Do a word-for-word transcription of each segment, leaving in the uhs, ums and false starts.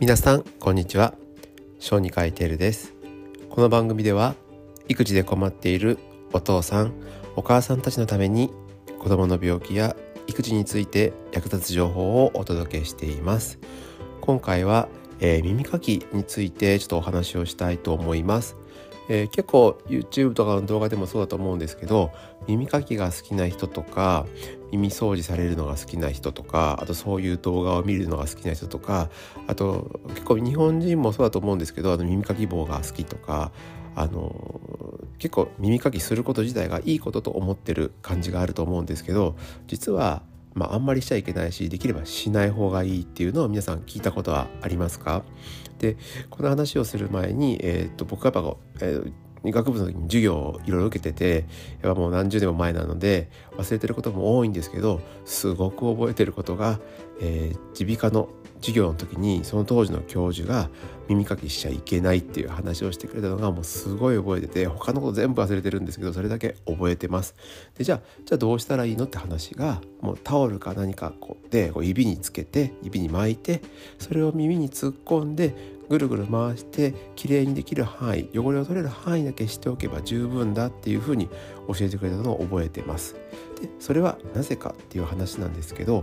皆さんこんにちは、小児科医テールです。この番組では育児で困っているお父さんお母さんたちのために子どもの病気や育児について役立つ情報をお届けしています。今回は、えー、耳かきについてちょっとお話をしたいと思います。えー、結構 YouTube とかの動画でもそうだと思うんですけど、耳かきが好きな人とか耳掃除されるのが好きな人とか、あとそういう動画を見るのが好きな人とか、あと結構日本人もそうだと思うんですけど、あの耳かき棒が好きとか、あの結構耳かきすること自体がいいことと思ってる感じがあると思うんですけど、実は、まあ、あんまりしちゃいけないし、できればしない方がいいっていうのを皆さん聞いたことはありますか？で、この話をする前に、えー、っと僕はやっぱ、えー、医学部の時に授業をいろいろ受けてて、やっぱもう何十年も前なので忘れてることも多いんですけど、すごく覚えてることが、えー、耳鼻科の授業の時にその当時の教授が耳かきしちゃいけないっていう話をしてくれたのがもうすごい覚えてて、他のこと全部忘れてるんですけど、それだけ覚えてます。で、じゃあじゃあどうしたらいいのって話が、もうタオルか何かこうでこう指につけて、指に巻いて、それを耳に突っ込んでぐるぐる回して、きれいにできる範囲、汚れを取れる範囲だけしておけば十分だっていうふうに教えてくれたのを覚えてます。で、それはなぜかっていう話なんですけど、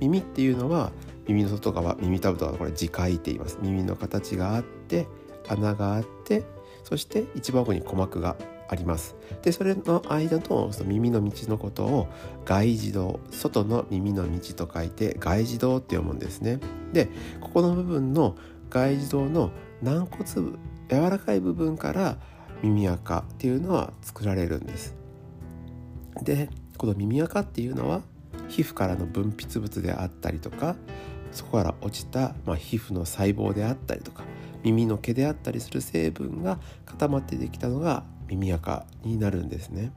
耳っていうのは耳の外側、耳たぶとはこれ耳介って言います。耳の形があって、穴があって、そして一番奥に鼓膜があります。で、それの間とその耳の道のことを外耳道、外の耳の道と書いて外耳道って読むんですね。で、ここの部分の外耳道の軟骨部、柔らかい部分から耳垢っていうのは作られるんです。で、この耳垢っていうのは皮膚からの分泌物であったりとか、そこから落ちた、まあ、皮膚の細胞であったりとか、耳の毛であったりする成分が固まってできたのが耳垢になるんですね。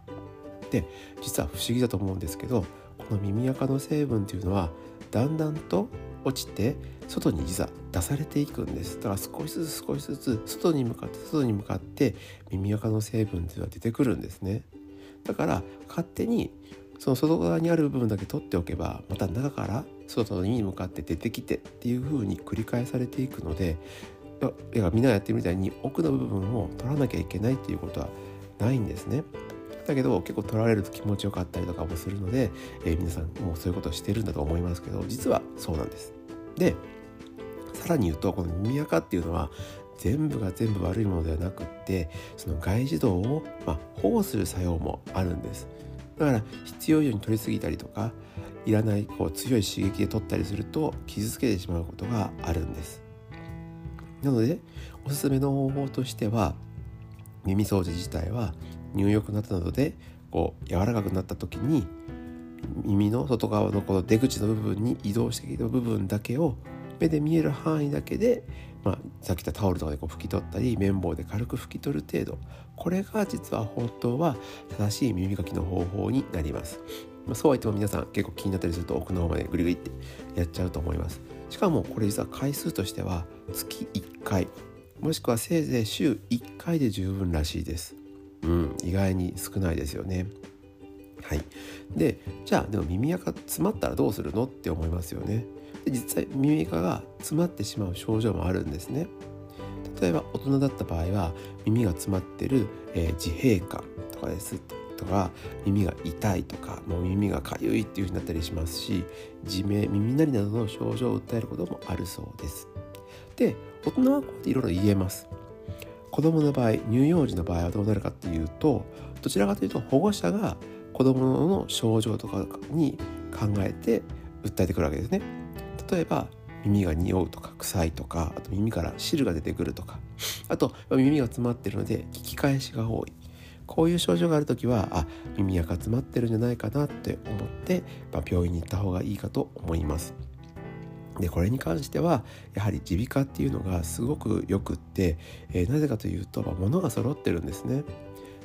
で、実は不思議だと思うんですけど、この耳垢の成分というのはだんだんと落ちて外に実は出されていくんです。だから少しずつ少しずつ外に向かって外に向かって耳垢の成分というのは出てくるんですね。だから勝手にその外側にある部分だけ取っておけば、また中から外に向かって出てきてっていう風に繰り返されていくので、いやみんなやってるみたいに奥の部分を取らなきゃいけないっていうことはないんですね。だけど結構取られると気持ちよかったりとかもするので、えー、皆さんもうそういうことをしてるんだと思いますけど、実はそうなんです。で、さらに言うと、この耳垢っていうのは全部が全部悪いものではなくって、その外耳道を、まあ、保護する作用もあるんです。だから必要以上に取りすぎたりとか、いらないこう強い刺激で取ったりすると傷つけてしまうことがあるんです。なのでおすすめの方法としては、耳掃除自体は入浴などでこう柔らかくなった時に、耳の外側のこの出口の部分に移動してきた部分だけを目で見える範囲だけで、まあ、さっき言ったタオルとかでこう拭き取ったり、綿棒で軽く拭き取る程度、これが実は本当は正しい耳かきの方法になります。まあ、そうは言っても皆さん結構気になったりすると奥の方までグリグリってやっちゃうと思います。しかもこれ実は回数としては月いっかい、もしくはせいぜい週いっかいで十分らしいです。うん、意外に少ないですよね。はい、でじゃあでも耳垢詰まったらどうするのって思いますよね。で、実際耳垢が詰まってしまう症状もあるんですね。例えば大人だった場合は、耳が詰まってる、えー、自閉感とかですとか、耳が痛いとか、もう耳がかゆいっていう風になったりしますし、耳鳴、耳鳴りなどの症状を訴えることもあるそうです。で、大人はこういろいろ言えます。子どもの場合、乳幼児の場合はどうなるかっていうと、どちらかというと保護者が子どもの症状とかに考えて訴えてくるわけですね。例えば耳が匂うとか臭いとか、あと耳から汁が出てくるとか、あと耳が詰まってるので聞き返しが多い、こういう症状があるときは、あ、耳垢詰まってるんじゃないかなって思って、まあ、病院に行った方がいいかと思います。で、これに関してはやはり耳鼻科っていうのがすごくよくって、えー、なぜかというと、まあ、物が揃ってるんですね。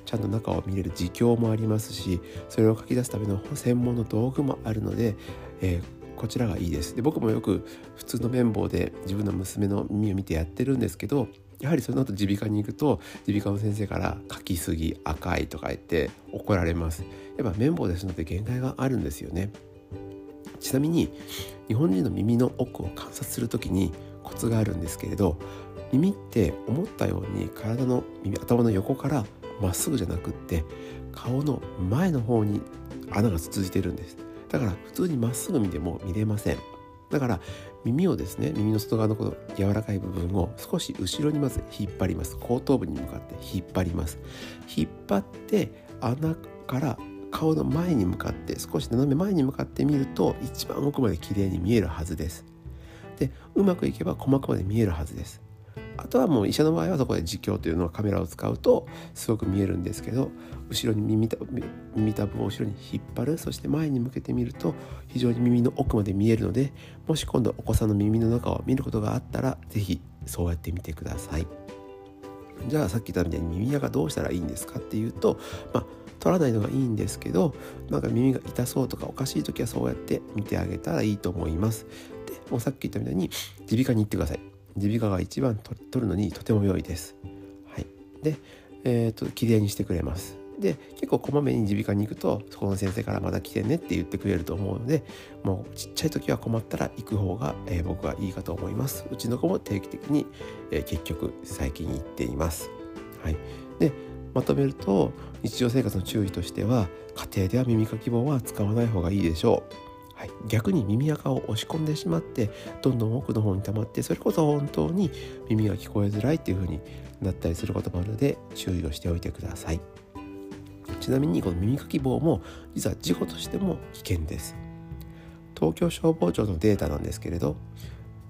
ちゃんと中を見れる耳鏡もありますし、それを書き出すための専門の道具もあるので、えー、こちらがいいです。で、僕もよく普通の綿棒で自分の娘の耳を見てやってるんですけど、やはりその後耳鼻科に行くと耳鼻科の先生から書きすぎ、赤いとか言って怒られます。やっぱ綿棒ですので限界があるんですよね。ちなみに日本人の耳の奥を観察するときに、こコツがあるんですけれど、耳って思ったように体の耳頭の横からまっすぐじゃなくって顔の前の方に穴が続いているんです。だから普通にまっすぐ見ても見れません。だから耳をですね、耳の外側のこの柔らかい部分を少し後ろにまず引っ張ります。後頭部に向かって引っ張ります。引っ張って穴から顔の前に向かって少し斜め前に向かって見ると一番奥まで綺麗に見えるはずです。で、うまくいけば鼓膜まで見えるはずです。あとはもう医者の場合はそこで耳鏡というのはカメラを使うとすごく見えるんですけど、後ろに耳た耳たぶを後ろに引っ張る、そして前に向けて見ると非常に耳の奥まで見えるので、もし今度お子さんの耳の中を見ることがあったらぜひそうやってみてください。じゃあさっき言ったみたいに耳垢どうしたらいいんですかっていうと、まあ取らないのがいいんですけど、なんか耳が痛そうとかおかしい時はそうやって見てあげたらいいと思います。で、もうさっき言ったみたいに耳鼻科に行ってください。耳鼻科が一番取るのにとても良いです。はい。で、えっと、綺麗にしてくれます。で、結構こまめに耳鼻科に行くと、そこの先生からまた来てねって言ってくれると思うので、もうちっちゃい時は困ったら行く方が、えー、僕はいいかと思います。うちの子も定期的に、えー、結局最近行っています。はい。で、まとめると日常生活の注意としては、家庭では耳かき棒は使わない方がいいでしょう。はい、逆に耳垢を押し込んでしまってどんどん奥の方に溜まって、それこそ本当に耳が聞こえづらいっていう風になったりすることもあるので注意をしておいてください。ちなみにこの耳かき棒も実は事故としても危険です。東京消防庁のデータなんですけれど、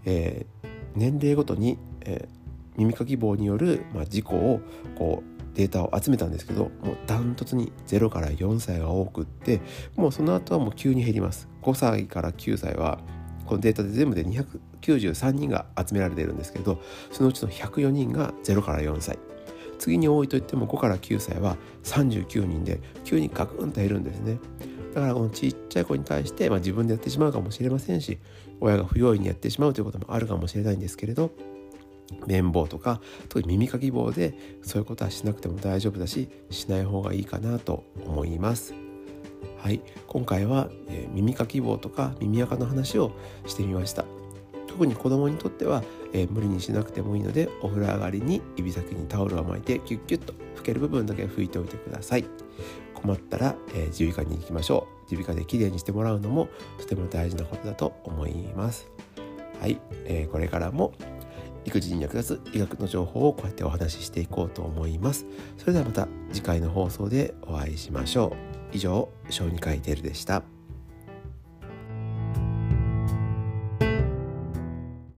えー、年齢ごとに、えー、耳かき棒による、まあ、事故をこうデータを集めたんですけど、もうダントツにゼロからよんさいが多くって、もうその後はもう急に減ります。ごさいからきゅうさいはこのデータで全部でにひゃくきゅうじゅうさんにんが集められているんですけど、そのうちのひゃくよにんがゼロからよんさい、次に多いといってもごからきゅうさいはさんじゅうきゅうにんで急にガクンと減るんですね。だからこのちっちゃい子に対して、まあ、自分でやってしまうかもしれませんし、親が不用意にやってしまうということもあるかもしれないんですけれど、綿棒とか特に耳かき棒でそういうことはしなくても大丈夫だし、しない方がいいかなと思います。はい、今回は、えー、耳かき棒とか耳垢の話をしてみました。特に子供にとっては、えー、無理にしなくてもいいので、お風呂上がりに指先にタオルを巻いてキュッキュッと拭ける部分だけ拭いておいてください。困ったら耳鼻科に行きましょう。耳鼻科できれいにしてもらうのもとても大事なことだと思います。はい、えー、これからも育児に役立つ医学の情報をこうやってお話ししていこうと思います。それではまた次回の放送でお会いしましょう。以上、小児科医テルでした。